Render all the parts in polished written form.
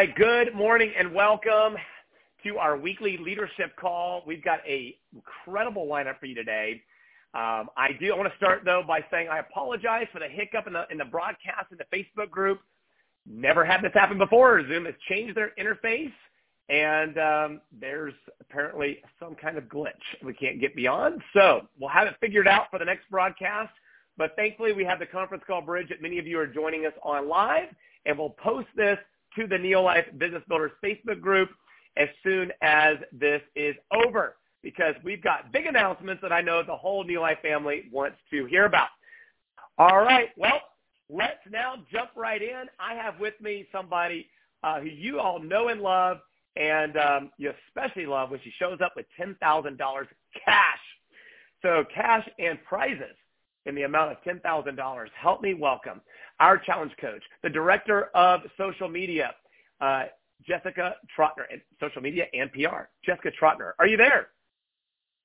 right, good morning and welcome to our weekly leadership call. We've got an incredible lineup for you today. I want to start, though, by saying I apologize for the hiccup in the broadcast in the Facebook group. Never had this happen before. Zoom has changed their interface, and there's apparently some kind of glitch we can't get beyond. So we'll have it figured out for the next broadcast. But thankfully, we have the conference call bridge that many of you are joining us on live, and we'll post this to the NeoLife Business Builders Facebook group as soon as this is over, because we've got big announcements that I know the whole NeoLife family wants to hear about. All right, well, let's now jump right in. I have with me somebody who you all know and love, and you especially love when she shows up with $10,000 cash. So cash and prizes in the amount of $10,000. Help me welcome our challenge coach, the director of social media, Jessica Trotner, and social media and PR. Jessica Trotner, are you there?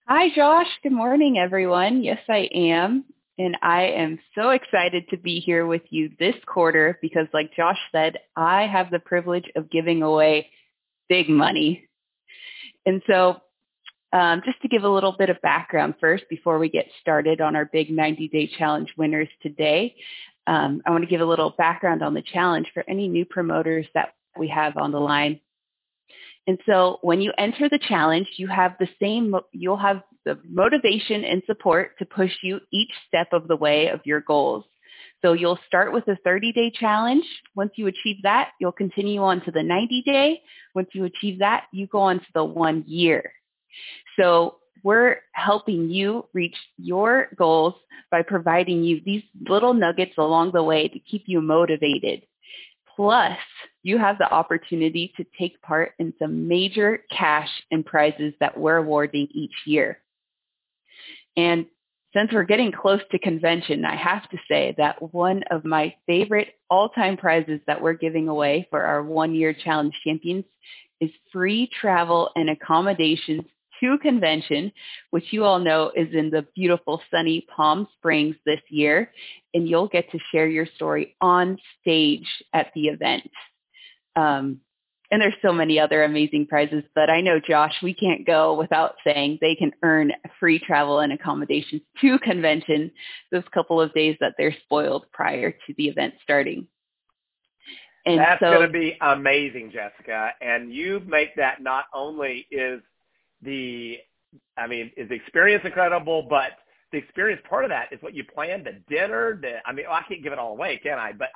Hi, Josh. Good morning, everyone. Yes, I am. And I am so excited to be here with you this quarter because, like Josh said, I have the privilege of giving away big money. And so just to give a little bit of background first before we get started on our big 90-day challenge winners today, I want to give a little background on the challenge for any new promoters that we have on the line. And so when you enter the challenge, you'll have the motivation and support to push you each step of the way of your goals. So you'll start with a 30-day challenge. Once you achieve that, you'll continue on to the 90-day. Once you achieve that, you go on to the 1 year. So we're helping you reach your goals by providing you these little nuggets along the way to keep you motivated. Plus, you have the opportunity to take part in some major cash and prizes that we're awarding each year. And since we're getting close to convention, I have to say that one of my favorite all-time prizes that we're giving away for our one-year challenge champions is free travel and accommodations to convention, which you all know is in the beautiful sunny Palm Springs this year, and you'll get to share your story on stage at the event. And there's so many other amazing prizes, but I know, Josh, we can't go without saying they can earn free travel and accommodations to convention those couple of days that they're spoiled prior to the event starting. And that's going to be amazing, Jessica. And you make that not only is the experience incredible, but the experience part of that is what you planned, the dinner. I can't give it all away, can I? But,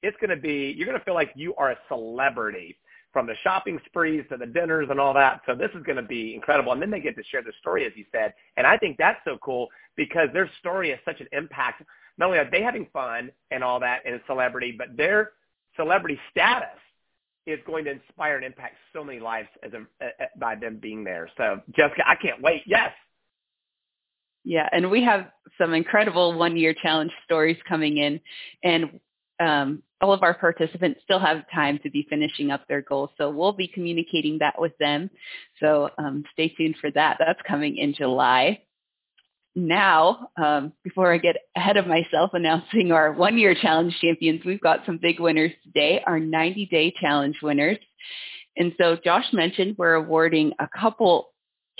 it's going to be – you're going to feel like you are a celebrity from the shopping sprees to the dinners and all that. So this is going to be incredible. And then they get to share their story, as you said. And I think that's so cool because their story is such an impact. Not only are they having fun and all that and a celebrity, but their celebrity status is going to inspire and impact so many lives by them being there. So, Jessica, I can't wait. Yes. Yeah, and we have some incredible one-year challenge stories coming in, and all of our participants still have time to be finishing up their goals, so we'll be communicating that with them. So stay tuned for that. That's coming in July. Now, before I get ahead of myself announcing our one-year challenge champions, we've got some big winners today, our 90-day challenge winners. And so Josh mentioned we're awarding a couple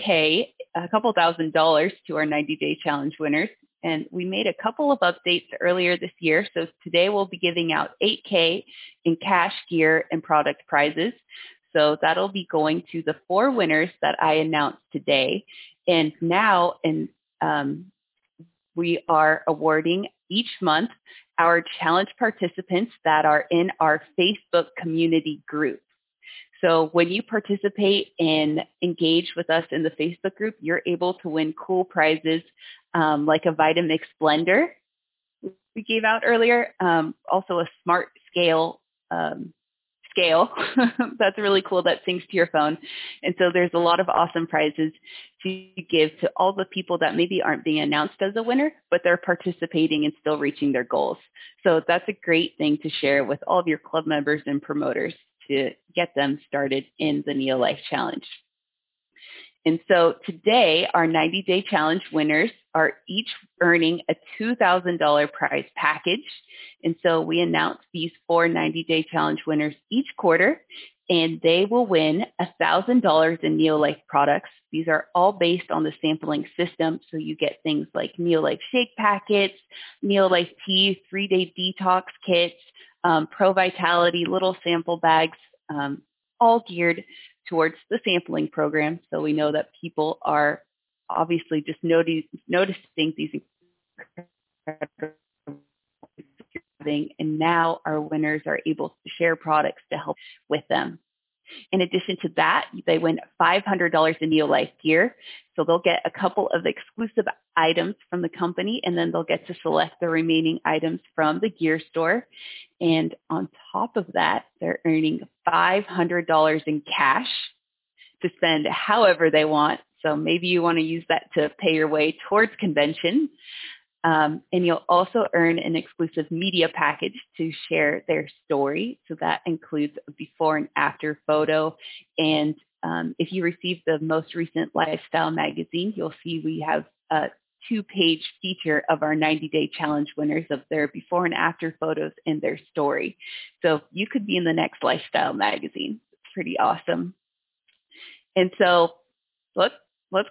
$1,000 to our 90-day challenge winners. And we made a couple of updates earlier this year. So today we'll be giving out $8,000 in cash, gear, and product prizes. So that'll be going to the four winners that I announced today. And now we are awarding each month our challenge participants that are in our Facebook community group. So when you participate and engage with us in the Facebook group, you're able to win cool prizes like a Vitamix blender we gave out earlier, also a smart scale. That's really cool. That syncs to your phone. And so there's a lot of awesome prizes to give to all the people that maybe aren't being announced as a winner, but they're participating and still reaching their goals. So that's a great thing to share with all of your club members and promoters to get them started in the NeoLife Challenge. And so today, our 90-day challenge winners are each earning a $2,000 prize package. And so we announce these four 90-day challenge winners each quarter, and they will win $1,000 in NeoLife products. These are all based on the sampling system. So you get things like NeoLife shake packets, NeoLife tea, 3-day detox kits, Pro Vitality, little sample bags, all geared towards the sampling program. So we know that people are obviously just noticing these incredible things, and now our winners are able to share products to help with them. In addition to that, they win $500 in NeoLife gear. So they'll get a couple of exclusive items from the company, and then they'll get to select the remaining items from the gear store. And on top of that, they're earning $500 in cash to spend however they want. So maybe you want to use that to pay your way towards convention. And you'll also earn an exclusive media package to share their story. So that includes a before and after photo. And if you receive the most recent Lifestyle magazine, you'll see we have a 2-page feature of our 90-day challenge winners of their before and after photos and their story. So you could be in the next Lifestyle magazine. It's pretty awesome. And so let's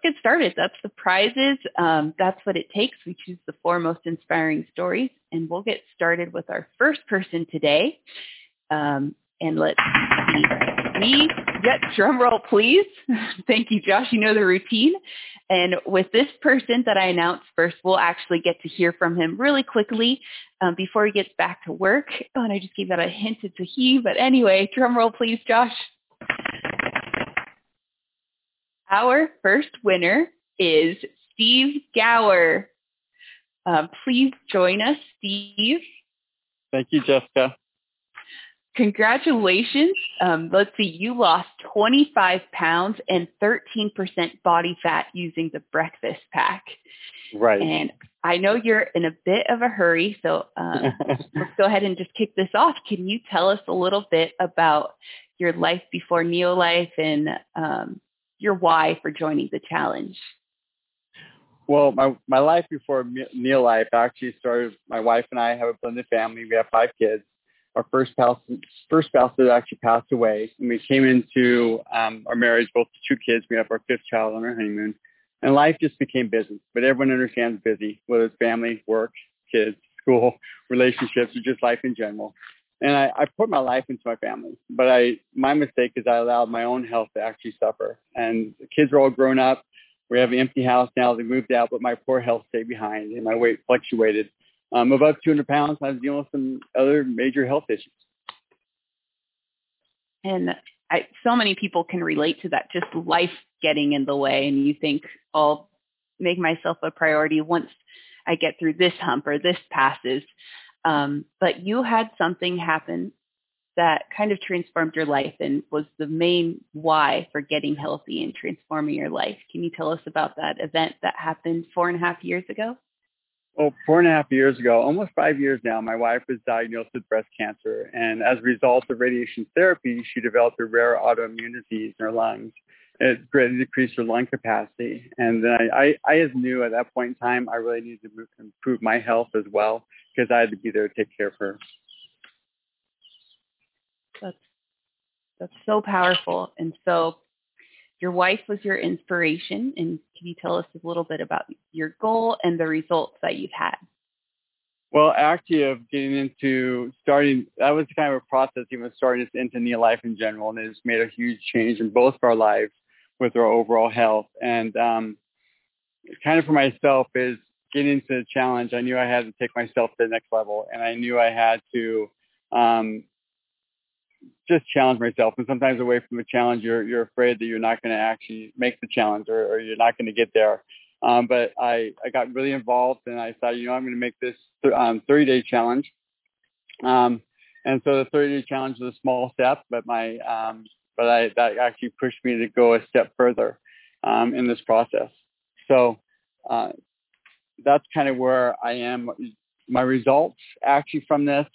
get started. That's the prizes. That's what it takes. We choose the four most inspiring stories, and we'll get started with our first person today. And let's see. Yep, drum roll, please. Thank you, Josh. You know the routine. And with this person that I announced first, we'll actually get to hear from him really quickly before he gets back to work. Oh, and I just gave that a hint. It's a he. But anyway, drum roll, please, Josh. Our first winner is Steve Gower. Please join us, Steve. Thank you, Jessica. Congratulations. Let's see, you lost 25 pounds and 13% body fat using the breakfast pack. Right. And I know you're in a bit of a hurry, so let's go ahead and just kick this off. Can you tell us a little bit about your life before NeoLife and your why for joining the challenge? Well, my life before NeoLife actually started, my wife and I have a blended family. We have 5 kids. Our first spouse actually passed away, and we came into our marriage, both 2 kids. We have our 5th child on our honeymoon, and life just became busy. But everyone understands busy, whether it's family, work, kids, school, relationships, or just life in general. And I put my life into my family, but my mistake is I allowed my own health to actually suffer. And the kids are all grown up. We have an empty house now. They moved out, but my poor health stayed behind, and my weight fluctuated. Above 200 pounds, I was dealing with some other major health issues. And so many people can relate to that, just life getting in the way. And you think, I'll make myself a priority once I get through this hump or this passes. But you had something happen that kind of transformed your life and was the main why for getting healthy and transforming your life. Can you tell us about that event that happened 4.5 years ago? Well, 4.5 years ago, almost 5 years now, my wife was diagnosed with breast cancer. And as a result of radiation therapy, she developed a rare autoimmune disease in her lungs. It greatly decreased her lung capacity. And then I just knew at that point in time, I really needed to improve my health as well, because I had to be there to take care of her. That's so powerful. And so your wife was your inspiration. And can you tell us a little bit about your goal and the results that you've had? Well, actually, that was kind of a process, even starting us into NeoLife in general. And it's made a huge change in both of our lives with our overall health. And kind of for myself is, getting into the challenge, I knew I had to take myself to the next level, and I knew I had to just challenge myself. And sometimes away from the challenge, you're afraid that you're not going to actually make the challenge, or you're not going to get there. But I got really involved, and I thought, I'm going to make this 30-day challenge. And so the 30-day challenge was a small step, but that actually pushed me to go a step further in this process. So that's kind of where I am. My results actually from this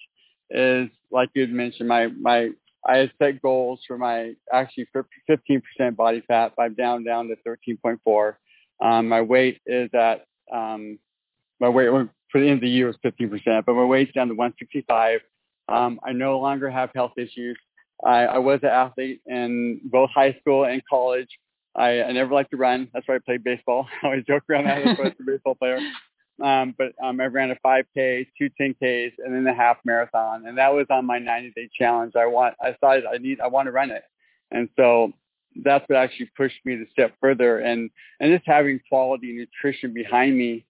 is, like you had mentioned, my I had set goals for my actually 15% body fat, but I'm down to 13.4. My weight for the end of the year was 15%, but my weight's down to 165. I no longer have health issues. I was an athlete in both high school and college. I never liked to run. That's why I played baseball. I always joke around that I was a baseball player. But I ran a 5K, two 10Ks, and then a half marathon. And that was on my 90-day challenge. I want to run it. And so that's what actually pushed me to step further. And just having quality nutrition behind me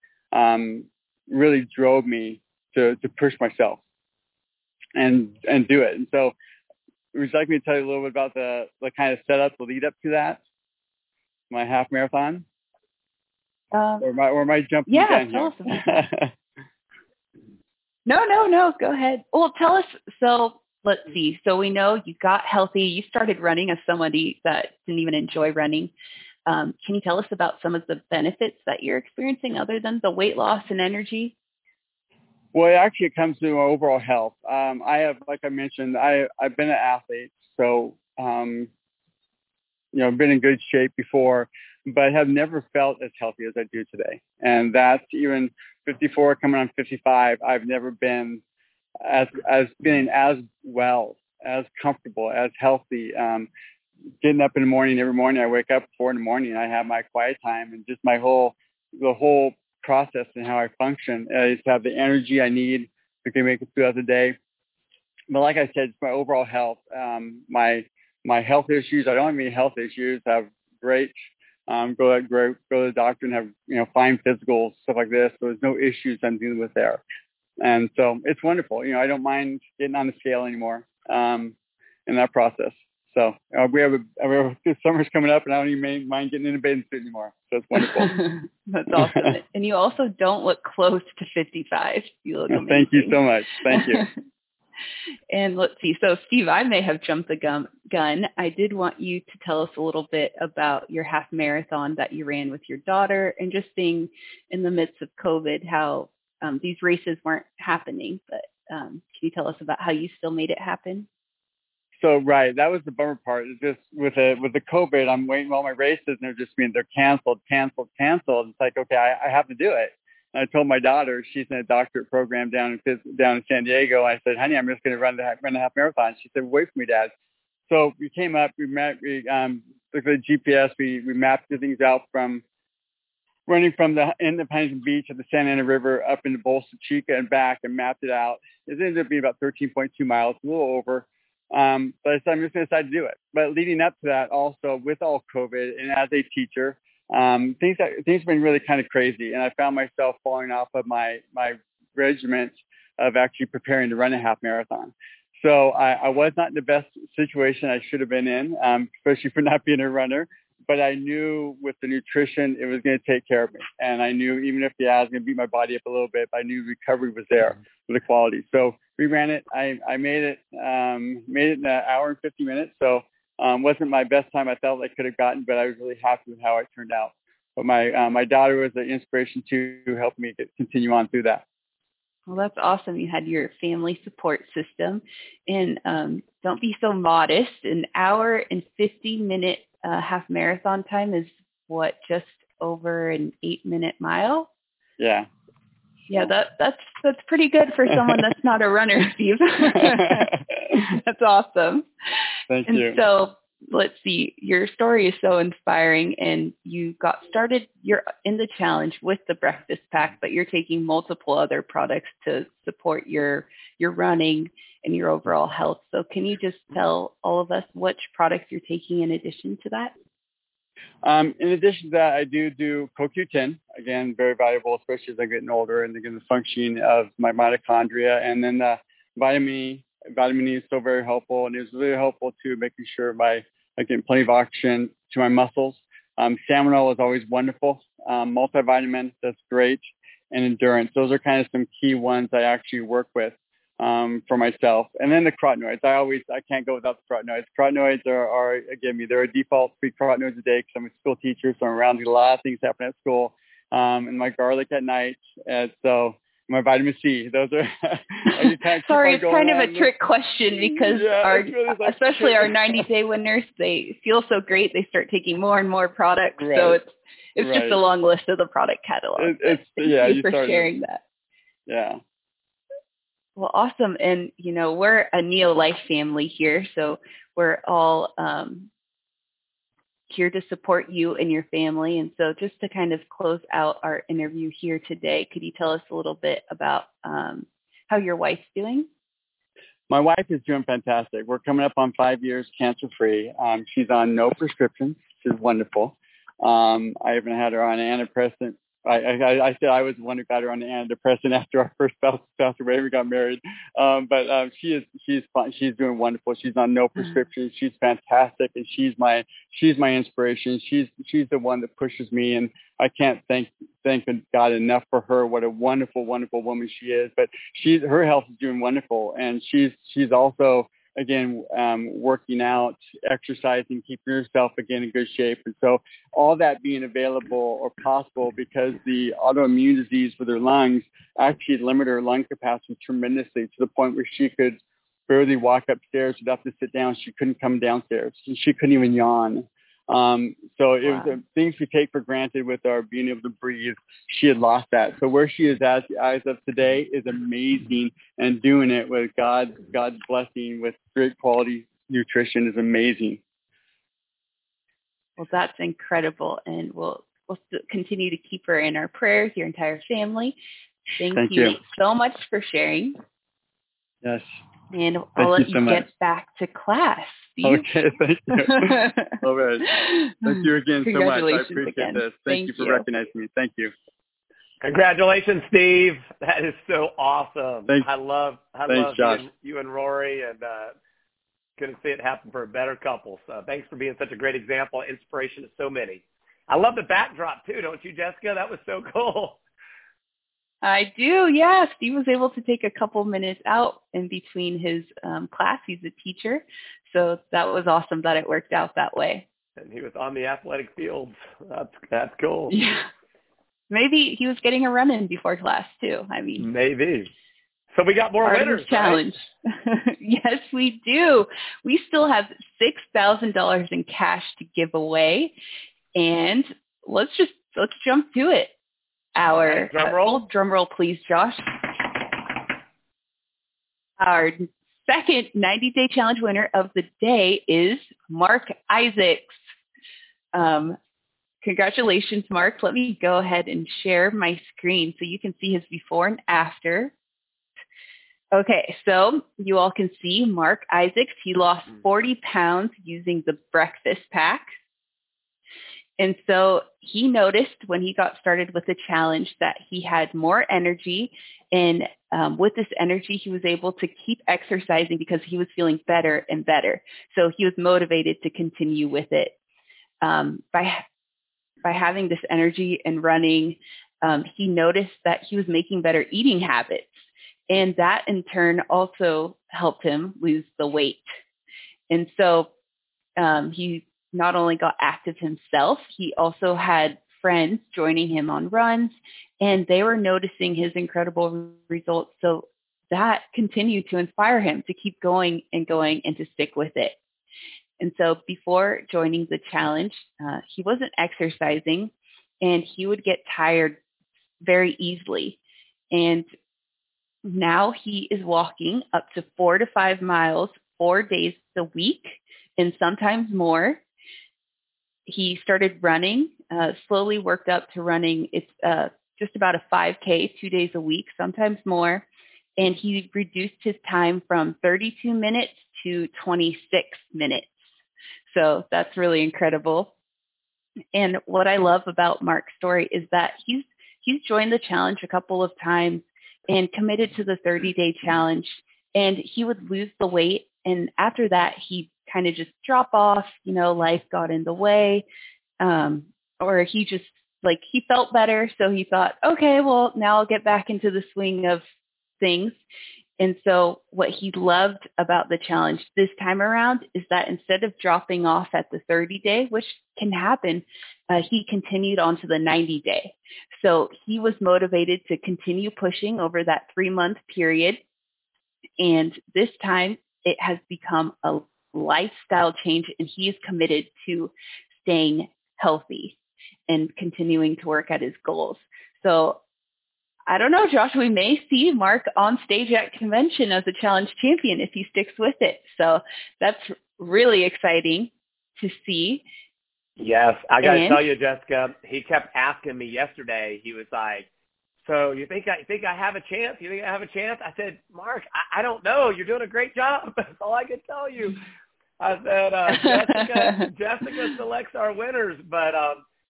really drove me to push myself and do it. And so would you like me to tell you a little bit about the kind of setup, the lead up to that, my half marathon? Or my jump? Yeah, tell us about that. No, go ahead. Well, tell us. So let's see. So we know you got healthy. You started running as somebody that didn't even enjoy running. Can you tell us about some of the benefits that you're experiencing other than the weight loss and energy? Well, it comes to my overall health. I have, like I mentioned, I've been an athlete, so I've been in good shape before, but have never felt as healthy as I do today. And that's even 54, coming on 55. I've never been feeling as well, as comfortable, as healthy. Getting up in the morning, every morning I wake up 4 a.m. I have my quiet time, and just the whole process and how I function is to have the energy I need to can make it throughout the day. But like I said, my overall health, my health issues, I don't have any health issues. I have great, go to the doctor and have, fine physicals, stuff like this. So there's no issues I'm dealing with there. And so it's wonderful. I don't mind getting on the scale anymore in that process. So we have summer's coming up, and I don't even mind getting in a bathing suit anymore. So it's wonderful. That's awesome. And you also don't look close to 55. You look amazing. Thank you so much. Thank you. And let's see. So, Steve, I may have jumped the gun. I did want you to tell us a little bit about your half marathon that you ran with your daughter, and just being in the midst of COVID, how these races weren't happening. But can you tell us about how you still made it happen? So, right. That was the bummer part. It's just with the COVID, I'm waiting all my races, and they're just being, they're canceled. It's like, okay, I have to do it. And I told my daughter, she's in a doctorate program down in San Diego. I said, honey, I'm just going to run the half marathon. She said, wait for me, Dad. So we came up, we looked at the GPS, we mapped the things out from running from the end of Huntington Beach at the Santa Ana River up into Bolsa Chica and back, and mapped it out. It ended up being about 13.2 miles, a little over. But I'm just going to decide to do it. But leading up to that, also with all COVID and as a teacher, things have been really kind of crazy. And I found myself falling off of my regiment of actually preparing to run a half marathon. So I was not in the best situation I should have been in, especially for not being a runner. But I knew with the nutrition, it was going to take care of me. And I knew even if I was going to beat my body up a little bit, I knew recovery was there for the quality. So we ran it. I made it in an hour and 50 minutes. So wasn't my best time I felt I could have gotten, but I was really happy with how it turned out. But my daughter was an inspiration to help me continue on through that. Well, that's awesome. You had your family support system. And don't be so modest. An hour and 50-minute half marathon time is what, just over an 8-minute mile? Yeah. Yeah, that's pretty good for someone that's not a runner, Steve. That's awesome. Thank you. And so let's see, your story is so inspiring, and you got started, you're in the challenge with the breakfast pack, but you're taking multiple other products to support your running and your overall health. So can you just tell all of us which products you're taking in addition to that? In addition to that, I do CoQ10, again, very valuable, especially as I'm getting older, and again, the functioning of my mitochondria. And then the vitamin E is so very helpful, and it's really helpful to making sure I get plenty of oxygen to my muscles. Salmon oil is always wonderful. Multivitamin, that's great. And endurance. Those are kind of some key ones I actually work with for myself. And then the carotenoids. I can't go without the carotenoids. Carotenoids are again, they're a default 3 carotenoids a day because I'm a school teacher, so I'm around a lot of things happening at school. And my garlic at night. And so my vitamin C. Those are sorry, it's kind of a trick question because especially our 90-day winners, they feel so great. They start taking more and more products. Right. So it's right. just a long list of the product catalog. Thank you for sharing that. Yeah. Well, awesome. And, you know, we're a NeoLife family here, so we're all here to support you and your family. And so just to kind of close out our interview here today, could you tell us a little bit about how your wife's doing? My wife is doing fantastic. We're coming up on 5 years cancer-free. She's on no prescriptions. She's wonderful. I haven't had her on antidepressant. I said I was the one who got her on the antidepressant after our first spouse passed away. We got married, but she's fine. She's doing wonderful. She's on no prescription. She's fantastic, and she's my inspiration. She's the one that pushes me, and I can't thank God enough for her. What a wonderful, wonderful woman she is. But her health is doing wonderful, and she's also. Again, working out, exercising, keeping yourself, again, in good shape. And so all that being available or possible because the autoimmune disease with her lungs actually limited her lung capacity tremendously to the point where she could barely walk upstairs. She'd have to sit down. She couldn't come downstairs. And she couldn't even yawn. So it was things we take for granted with our being able to breathe. She had lost that. So where she is as of today is amazing, and doing it with God's blessing with great quality nutrition is amazing. Well, that's incredible. And we'll continue to keep her in our prayers, your entire family. Thank you so much for sharing. Yes. And I'll let you get back to class. Okay, thank you. All right. Thank you again so much. I appreciate this. Thank you for recognizing me. Thank you. Congratulations, Steve. That is so awesome. Thanks. I love you and Rory, and couldn't see it happen for a better couple. So thanks for being such a great example, inspiration to so many. I love the backdrop too, don't you, Jessica? That was so cool. I do, yeah. Steve was able to take a couple minutes out in between his class. He's a teacher, so that was awesome that it worked out that way. And he was on the athletic field. That's cool. Yeah. Maybe he was getting a run in before class too. I mean, maybe. So we got more winners. Challenge. Right? Yes, we do. We still have $6,000 in cash to give away, and let's jump to it. Our drum roll, please, Josh. Our second 90-day challenge winner of the day is Mark Isaacs. Congratulations, Mark. Let me go ahead and share my screen so you can see his before and after. Okay, so you all can see Mark Isaacs. He lost 40 pounds using the breakfast pack. And so he noticed when he got started with the challenge that he had more energy, and with this energy, he was able to keep exercising because he was feeling better and better. So he was motivated to continue with it. By having this energy and running, he noticed that he was making better eating habits, and that in turn also helped him lose the weight. And so he not only got active himself, he also had friends joining him on runs, and they were noticing his incredible results. So that continued to inspire him to keep going and to stick with it. And so before joining the challenge, he wasn't exercising, and he would get tired very easily. And now he is walking up to 4 to 5 miles, 4 days a week, and sometimes more. He started running, slowly worked up to running. It's just about a 5K, 2 days a week, sometimes more. And he reduced his time from 32 minutes to 26 minutes. So that's really incredible. And what I love about Mark's story is that he's joined the challenge a couple of times and committed to the 30-day challenge. And he would lose the weight. And after that, he kind of just drop off, you know, life got in the way, or he just he felt better. So he thought, okay, well, now I'll get back into the swing of things. And so what he loved about the challenge this time around is that instead of dropping off at the 30 day, which can happen, he continued on to the 90-day. So he was motivated to continue pushing over that 3-month period. And this time it has become a lifestyle change, and he is committed to staying healthy and continuing to work at his goals. So I don't know, Josh, we may see Mark on stage at convention as a challenge champion if he sticks with it. So that's really exciting to see. Yes. I got to tell you, Jessica, he kept asking me yesterday. He was like, so you think I have a chance? You think I have a chance? I said, Mark, I don't know. You're doing a great job. That's all I can tell you. I said, Jessica selects our winners, but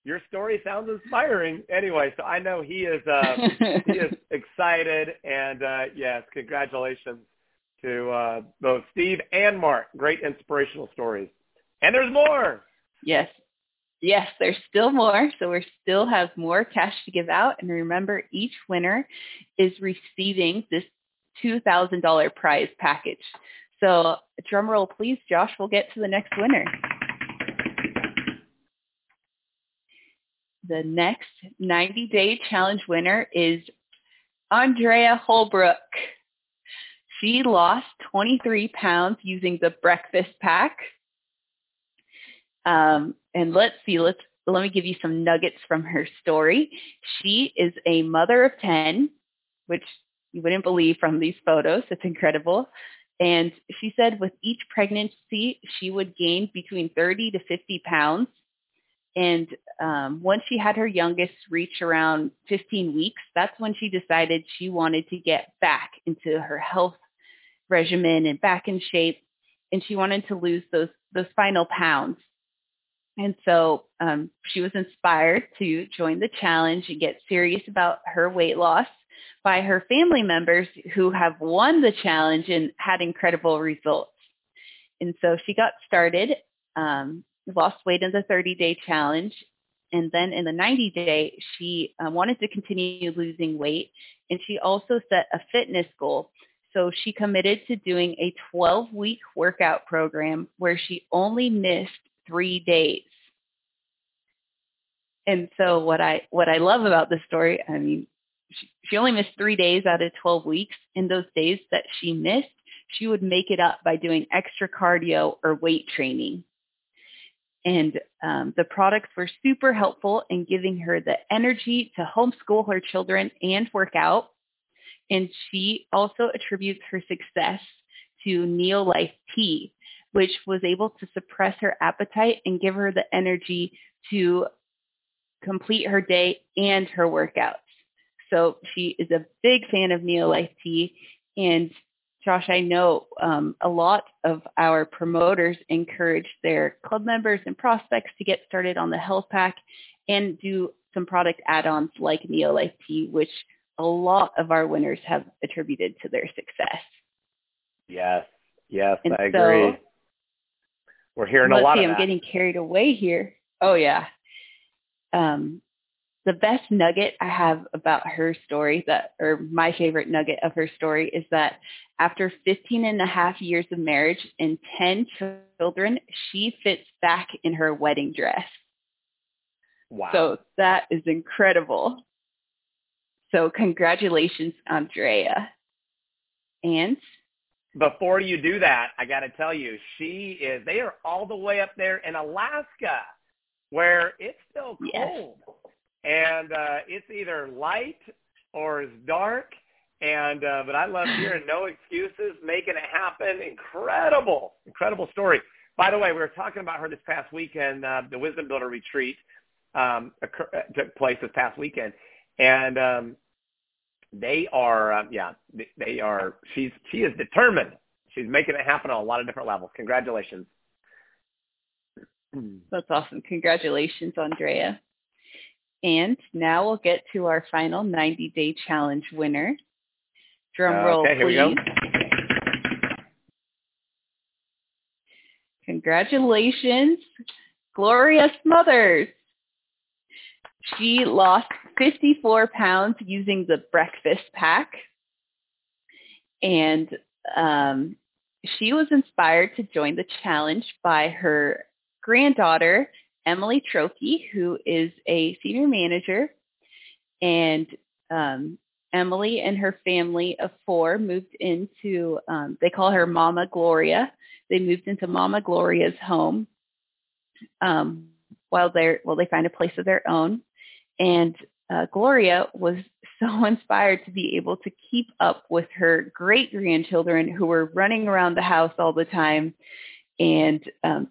your story sounds inspiring. Anyway, so I know he is excited, and yes, congratulations to both Steve and Mark. Great inspirational stories, and there's more. Yes, there's still more. So we still have more cash to give out, and remember, each winner is receiving this $2,000 prize package. So drum roll, please, Josh. We'll get to the next winner. The next 90-day challenge winner is Andrea Holbrook. She lost 23 pounds using the breakfast pack. And let's see, let me give you some nuggets from her story. She is a mother of 10, which you wouldn't believe from these photos. It's incredible. And she said with each pregnancy, she would gain between 30 to 50 pounds. And once she had her youngest reach around 15 weeks, that's when she decided she wanted to get back into her health regimen and back in shape. And she wanted to lose those final pounds. And so she was inspired to join the challenge and get serious about her weight loss by her family members who have won the challenge and had incredible results. And so she got started. Lost weight in the 30-day challenge. And then in the 90-day, she wanted to continue losing weight. And she also set a fitness goal. So she committed to doing a 12-week workout program where she only missed 3 days. And so what I love about this story, I mean, she only missed 3 days out of 12 weeks. In those days that she missed, she would make it up by doing extra cardio or weight training. And the products were super helpful in giving her the energy to homeschool her children and work out. And she also attributes her success to NeoLife tea, which was able to suppress her appetite and give her the energy to complete her day and her workouts. So she is a big fan of NeoLife tea. And Josh, I know a lot of our promoters encourage their club members and prospects to get started on the health pack and do some product add-ons like NeoLife Tea, which a lot of our winners have attributed to their success. Yes, and I agree. We're hearing a lot of that. I'm getting carried away here. Oh, yeah. The best nugget I have about her story or my favorite nugget of her story is that after 15 and a half years of marriage and 10 children, she fits back in her wedding dress. Wow. So that is incredible. So congratulations, Andrea. And before you do that, I got to tell you, they are all the way up there in Alaska where it's still cold. Yes. And it's either light or it's dark. And but I love hearing no excuses, making it happen. Incredible, incredible story. By the way, we were talking about her this past weekend. The Wisdom Builder Retreat took place this past weekend, and they are. She is determined. She's making it happen on a lot of different levels. Congratulations. That's awesome. Congratulations, Andrea. And now we'll get to our final 90-day challenge winner. Drum roll, okay, please. Here we go. Congratulations, Gloria Smothers. She lost 54 pounds using the breakfast pack. And she was inspired to join the challenge by her granddaughter, Emily Trokey, who is a senior manager, and Emily and her family of four moved into, they call her Mama Gloria. They moved into Mama Gloria's home while they find a place of their own. And Gloria was so inspired to be able to keep up with her great-grandchildren who were running around the house all the time. And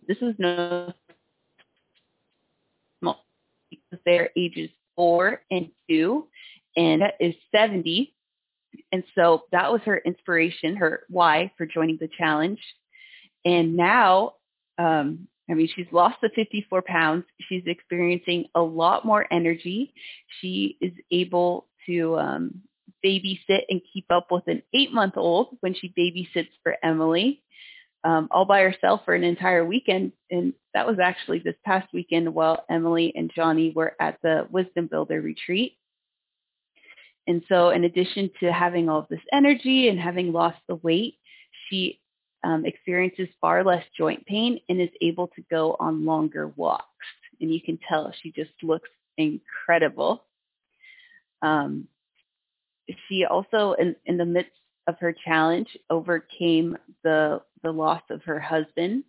this was no small because they're ages 4 and 2. And that is 70. And so that was her inspiration, her why for joining the challenge. And now, she's lost the 54 pounds. She's experiencing a lot more energy. She is able to babysit and keep up with an 8-month-old when she babysits for Emily all by herself for an entire weekend. And that was actually this past weekend while Emily and Johnny were at the Wisdom Builder Retreat. And so in addition to having all of this energy and having lost the weight, she experiences far less joint pain and is able to go on longer walks. And you can tell she just looks incredible. She also, in the midst of her challenge, overcame the loss of her husband.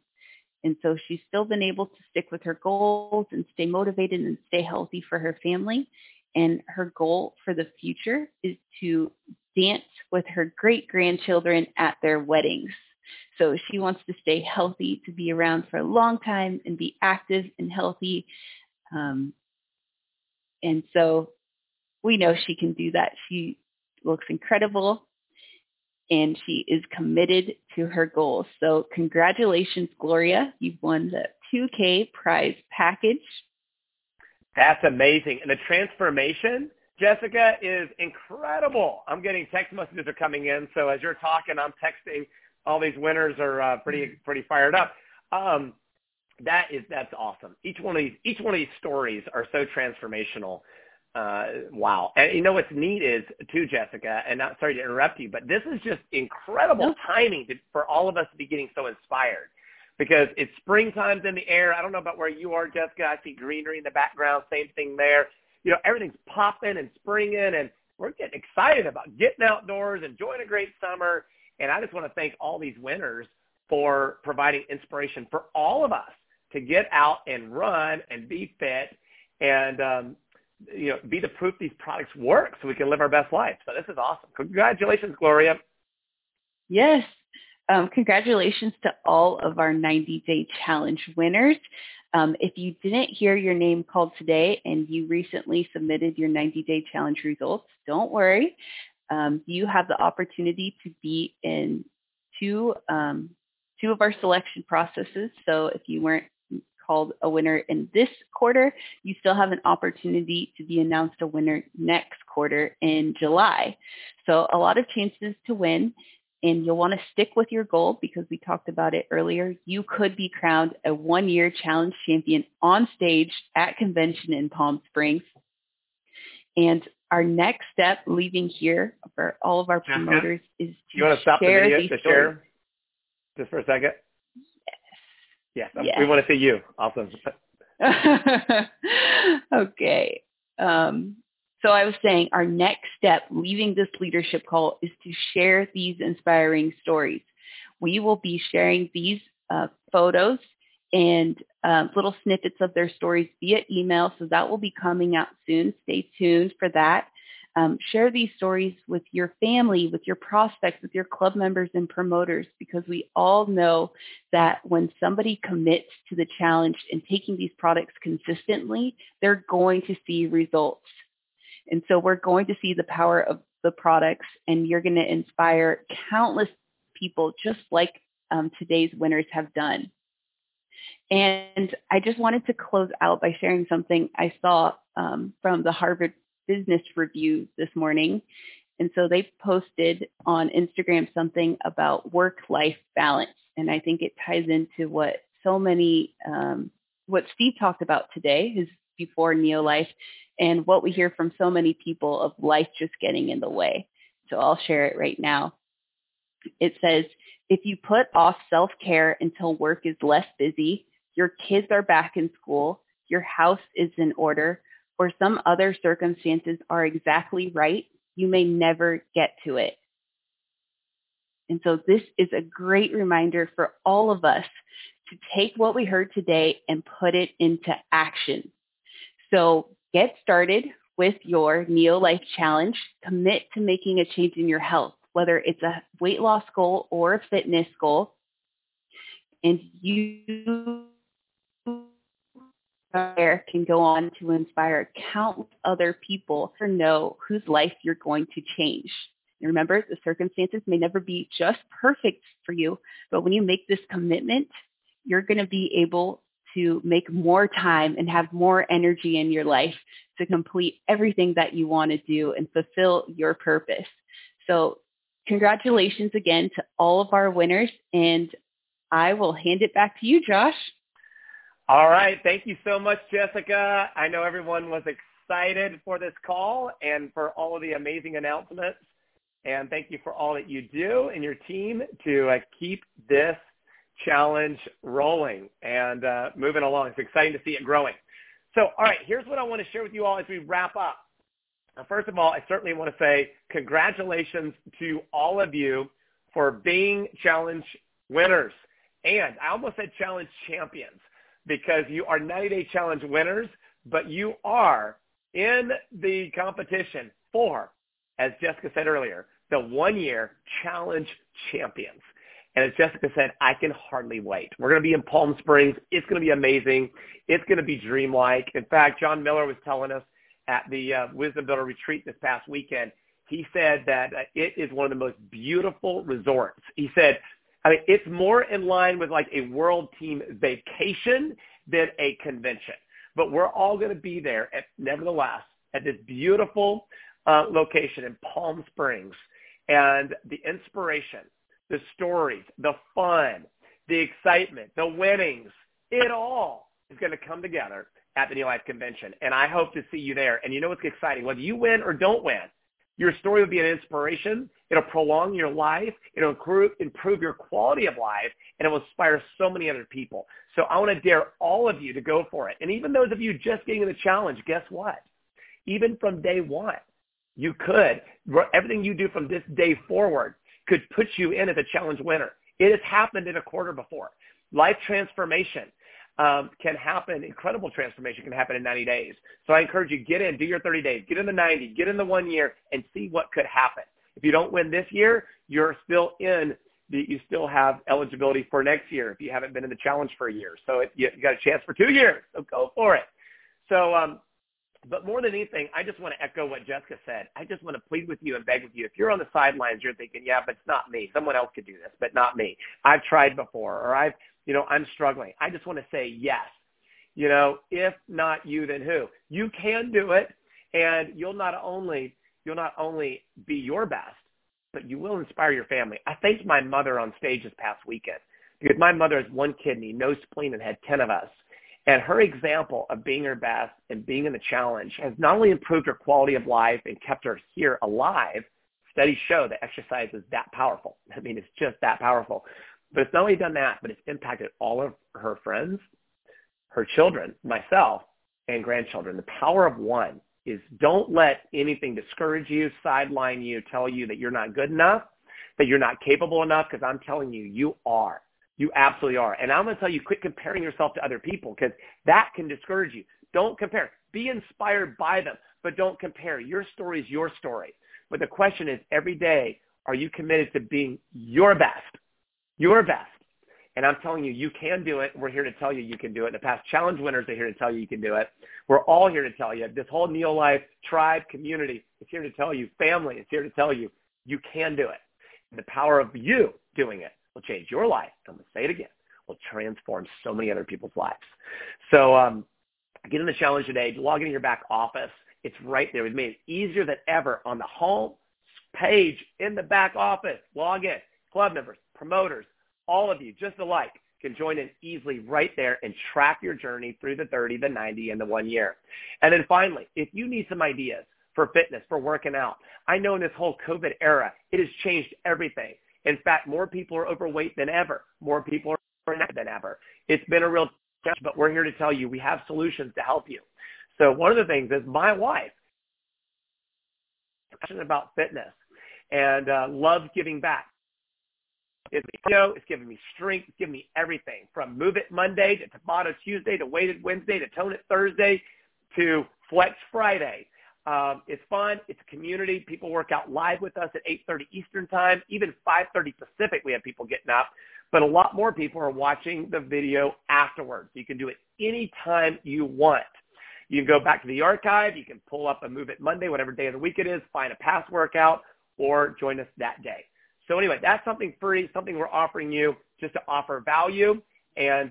And so she's still been able to stick with her goals and stay motivated and stay healthy for her family. And her goal for the future is to dance with her great-grandchildren at their weddings. So she wants to stay healthy, to be around for a long time and be active and healthy. And so we know she can do that. She looks incredible, and she is committed to her goals. So congratulations, Gloria. You've won the $2,000 prize package. That's amazing. And the transformation, Jessica, is incredible. I'm getting text messages are coming in. So as you're talking, I'm texting. All these winners are pretty fired up. That's awesome. Each one of these stories are so transformational. Wow. And you know what's neat is too, Jessica, and not sorry to interrupt you, but this is just incredible timing for all of us to be getting so inspired. Because it's springtime's in the air. I don't know about where you are, Jessica. I see greenery in the background. Same thing there. You know, everything's popping and springing, and we're getting excited about getting outdoors, enjoying a great summer. And I just want to thank all these winners for providing inspiration for all of us to get out and run and be fit and, be the proof these products work so we can live our best life. So this is awesome. Congratulations, Gloria. Yes. Congratulations to all of our 90-day challenge winners. If you didn't hear your name called today and you recently submitted your 90-day challenge results, don't worry. You have the opportunity to be in two of our selection processes. So if you weren't called a winner in this quarter, you still have an opportunity to be announced a winner next quarter in July. So a lot of chances to win. And you'll want to stick with your goal because we talked about it earlier. You could be crowned a 1-year challenge champion on stage at convention in Palm Springs. And our next step leaving here for all of our promoters is to share. You want to stop the video to share just for a second? Yes. Yes. We want to see you. Awesome. Okay. So I was saying our next step leaving this leadership call is to share these inspiring stories. We will be sharing these photos and little snippets of their stories via email. So that will be coming out soon. Stay tuned for that. Share these stories with your family, with your prospects, with your club members and promoters, because we all know that when somebody commits to the challenge and taking these products consistently, they're going to see results. And so we're going to see the power of the products, and you're going to inspire countless people just like today's winners have done. And I just wanted to close out by sharing something I saw from the Harvard Business Review this morning. And so they posted on Instagram something about work-life balance. And I think it ties into what so many, what Steve talked about today, his before NeoLife, and what we hear from so many people of life just getting in the way. So I'll share it right now. It says, if you put off self-care until work is less busy, your kids are back in school, your house is in order, or some other circumstances are exactly right, you may never get to it. And so this is a great reminder for all of us to take what we heard today and put it into action. So get started with your NeoLife challenge. Commit to making a change in your health, whether it's a weight loss goal or a fitness goal. And you can go on to inspire countless other people to know whose life you're going to change. And remember, the circumstances may never be just perfect for you, but when you make this commitment, you're going to be able to make more time and have more energy in your life to complete everything that you want to do and fulfill your purpose. So congratulations again to all of our winners, and I will hand it back to you, Josh. All right. Thank you so much, Jessica. I know everyone was excited for this call and for all of the amazing announcements. And thank you for all that you do and your team to keep this challenge rolling and moving along. It's exciting to see it growing. So, all right, here's what I want to share with you all as we wrap up. Now, first of all, I certainly want to say congratulations to all of you for being challenge winners. And I almost said challenge champions, because you are 90-day challenge winners, but you are in the competition for, as Jessica said earlier, the one-year challenge champions. And as Jessica said, I can hardly wait. We're going to be in Palm Springs. It's going to be amazing. It's going to be dreamlike. In fact, John Miller was telling us at the Wisdom Builder Retreat this past weekend, he said that it is one of the most beautiful resorts. He said, I mean, it's more in line with like a world team vacation than a convention. But we're all going to be there, nevertheless, at this beautiful location in Palm Springs. And the inspiration, the stories, the fun, the excitement, the winnings, it all is going to come together at the NeoLife Convention. And I hope to see you there. And you know what's exciting? Whether you win or don't win, your story will be an inspiration. It'll prolong your life. It'll improve your quality of life, and it will inspire so many other people. So I want to dare all of you to go for it. And even those of you just getting the challenge, guess what? Even from day one, you could. Everything you do from this day forward could put you in as a challenge winner. It has happened in a quarter before. Life transformation can happen. Incredible transformation can happen in 90 days. So I encourage you, get in, do your 30 days, get in the 90, get in the 1 year, and see what could happen. If you don't win this year, you're still in. You still have eligibility for next year if you haven't been in the challenge for a year. So you got a chance for 2 years. So go for it. So, but more than anything, I just want to echo what Jessica said. I just want to plead with you and beg with you. If you're on the sidelines, you're thinking, yeah, but it's not me. Someone else could do this, but not me. I've tried before, or I'm struggling. I just want to say yes. If not you, then who? You can do it, and you'll not only be your best, but you will inspire your family. I thanked my mother on stage this past weekend, because my mother has one kidney, no spleen, and had 10 of us. And her example of being her best and being in the challenge has not only improved her quality of life and kept her here alive. Studies show that exercise is that powerful. I mean, it's just that powerful. But it's not only done that, but it's impacted all of her friends, her children, myself, and grandchildren. The power of one is don't let anything discourage you, sideline you, tell you that you're not good enough, that you're not capable enough, because I'm telling you, you are. You absolutely are. And I'm going to tell you, quit comparing yourself to other people, because that can discourage you. Don't compare. Be inspired by them, but don't compare. Your story is your story. But the question is, every day, are you committed to being your best? Your best. And I'm telling you, you can do it. We're here to tell you you can do it. The past challenge winners are here to tell you you can do it. We're all here to tell you. This whole NeoLife tribe community is here to tell you. Family is here to tell you you can do it. And the power of you doing it will change your life. I'm going to say it again. Will transform so many other people's lives. So get in the challenge today. Log into your back office. It's right there. We've made it easier than ever on the home page in the back office. Log in. Club members, promoters, all of you, just alike, can join in easily right there and track your journey through the 30, the 90, and the 1 year. And then finally, if you need some ideas for fitness, for working out, I know in this whole COVID era, it has changed everything. In fact, more people are overweight than ever. More people are than ever. It's been a real but we're here to tell you we have solutions to help you. So one of the things is my wife is passionate about fitness and loves giving back. It's giving me strength. It's giving me everything from Move It Monday to Tabata Tuesday to Weighted Wednesday to Tone It Thursday to Flex Friday. It's fun. It's a community. People work out live with us at 8:30 Eastern time, even 5:30 Pacific. We have people getting up, but a lot more people are watching the video afterwards. You can do it any time you want. You can go back to the archive. You can pull up a Move It Monday, whatever day of the week it is, find a past workout, or join us that day. So anyway, that's something free, something we're offering you just to offer value. And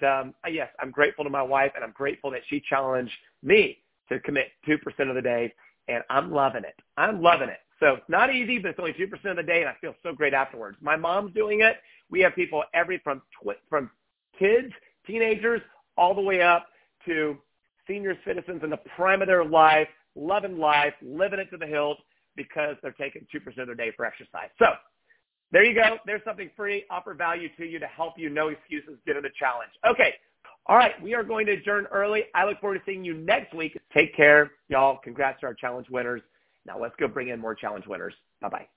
yes, I'm grateful to my wife, and I'm grateful that she challenged me to commit 2% of the day. And I'm loving it. I'm loving it. So it's not easy, but it's only 2% of the day, and I feel so great afterwards. My mom's doing it. We have people from kids, teenagers, all the way up to senior citizens in the prime of their life, loving life, living it to the hilt because they're taking 2% of their day for exercise. So there you go. There's something free, offer value to you to help you. No excuses. Get in the challenge. Okay. All right, we are going to adjourn early. I look forward to seeing you next week. Take care, y'all. Congrats to our challenge winners. Now let's go bring in more challenge winners. Bye-bye.